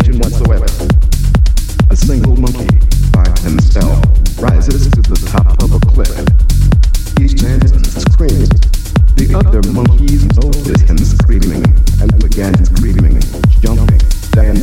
civilization whatsoever. A single monkey, by himself, rises to the top of a cliff. He stands and screams. The other monkeys noticed him screaming and began screaming, jumping, dancing,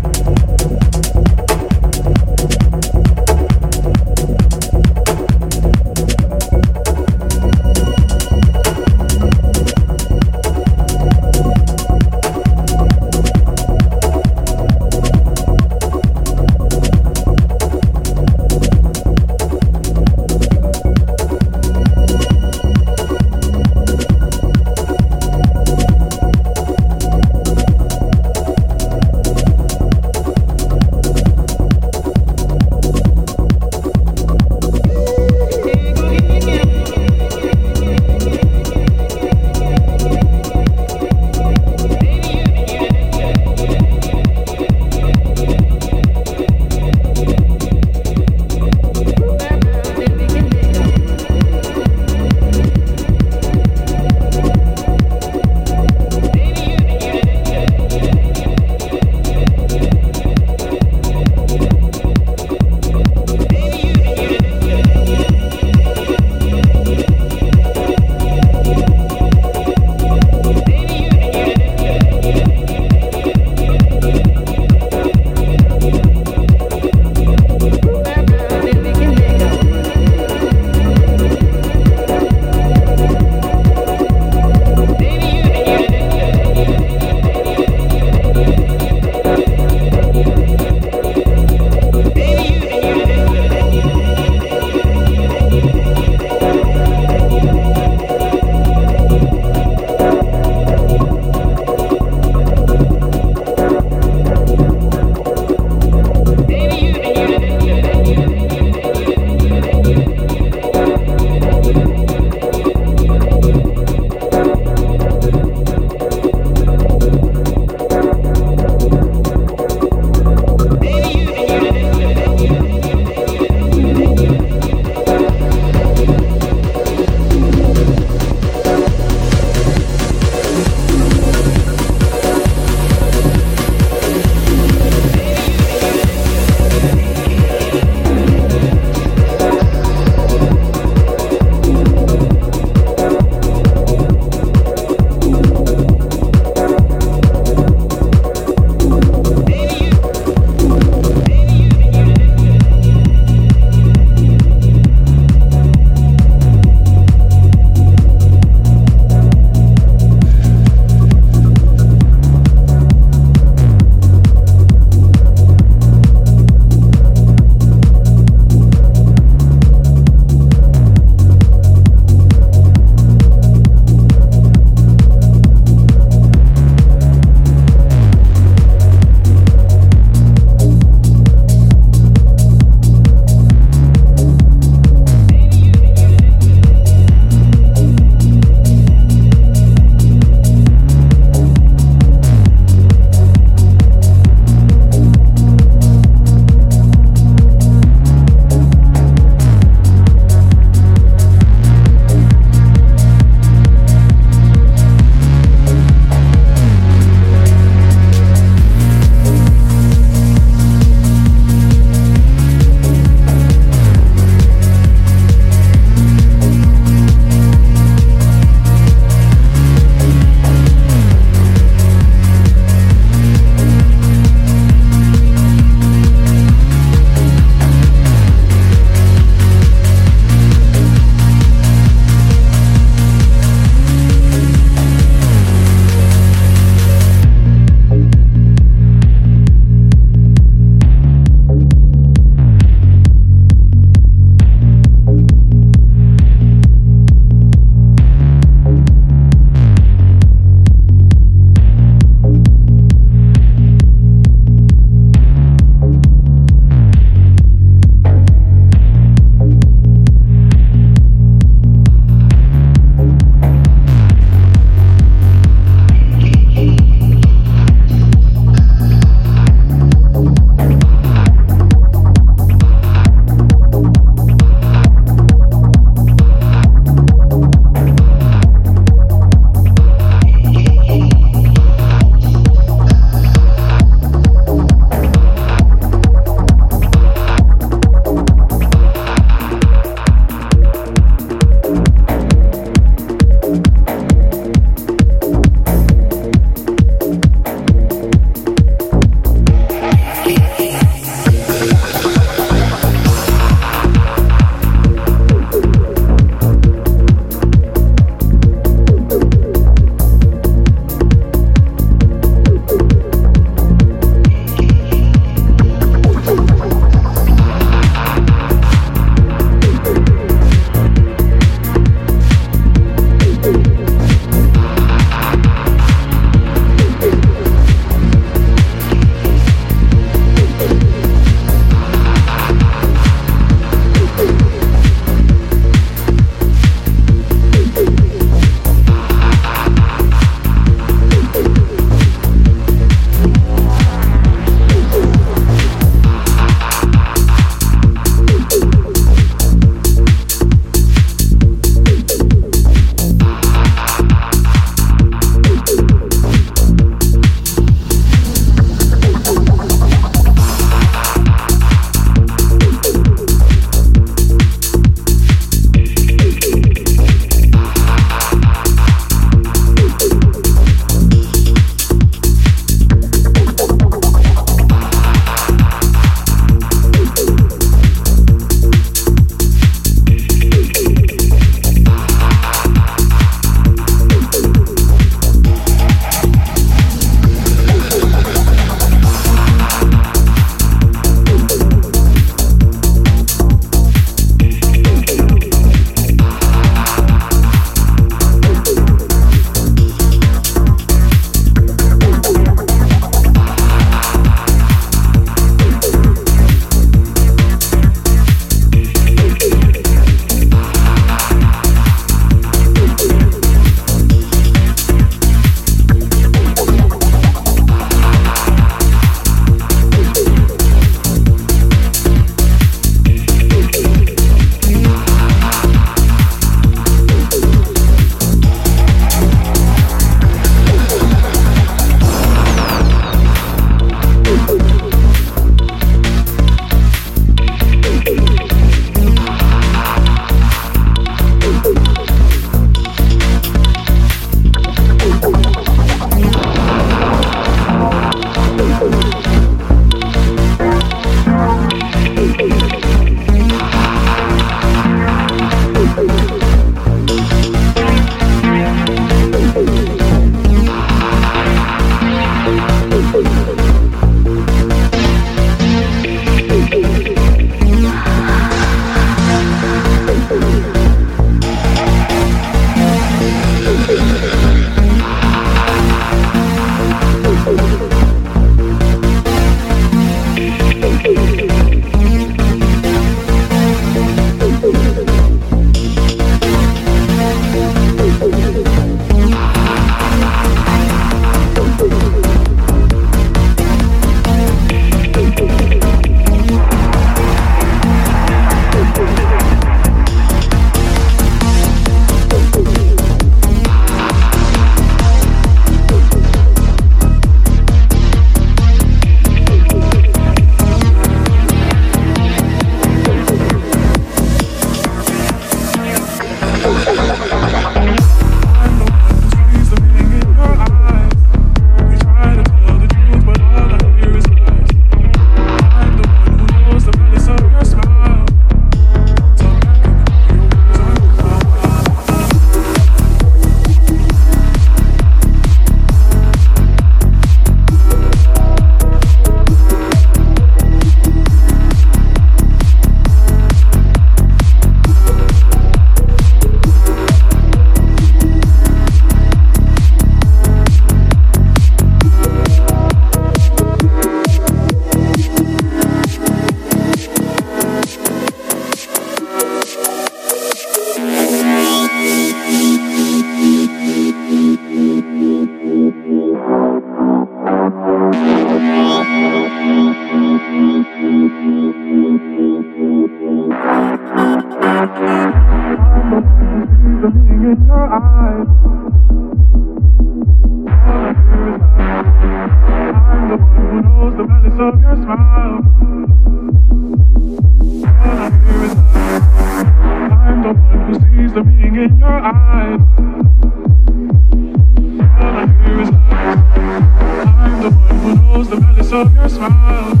Of your smile.